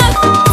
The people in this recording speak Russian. нас.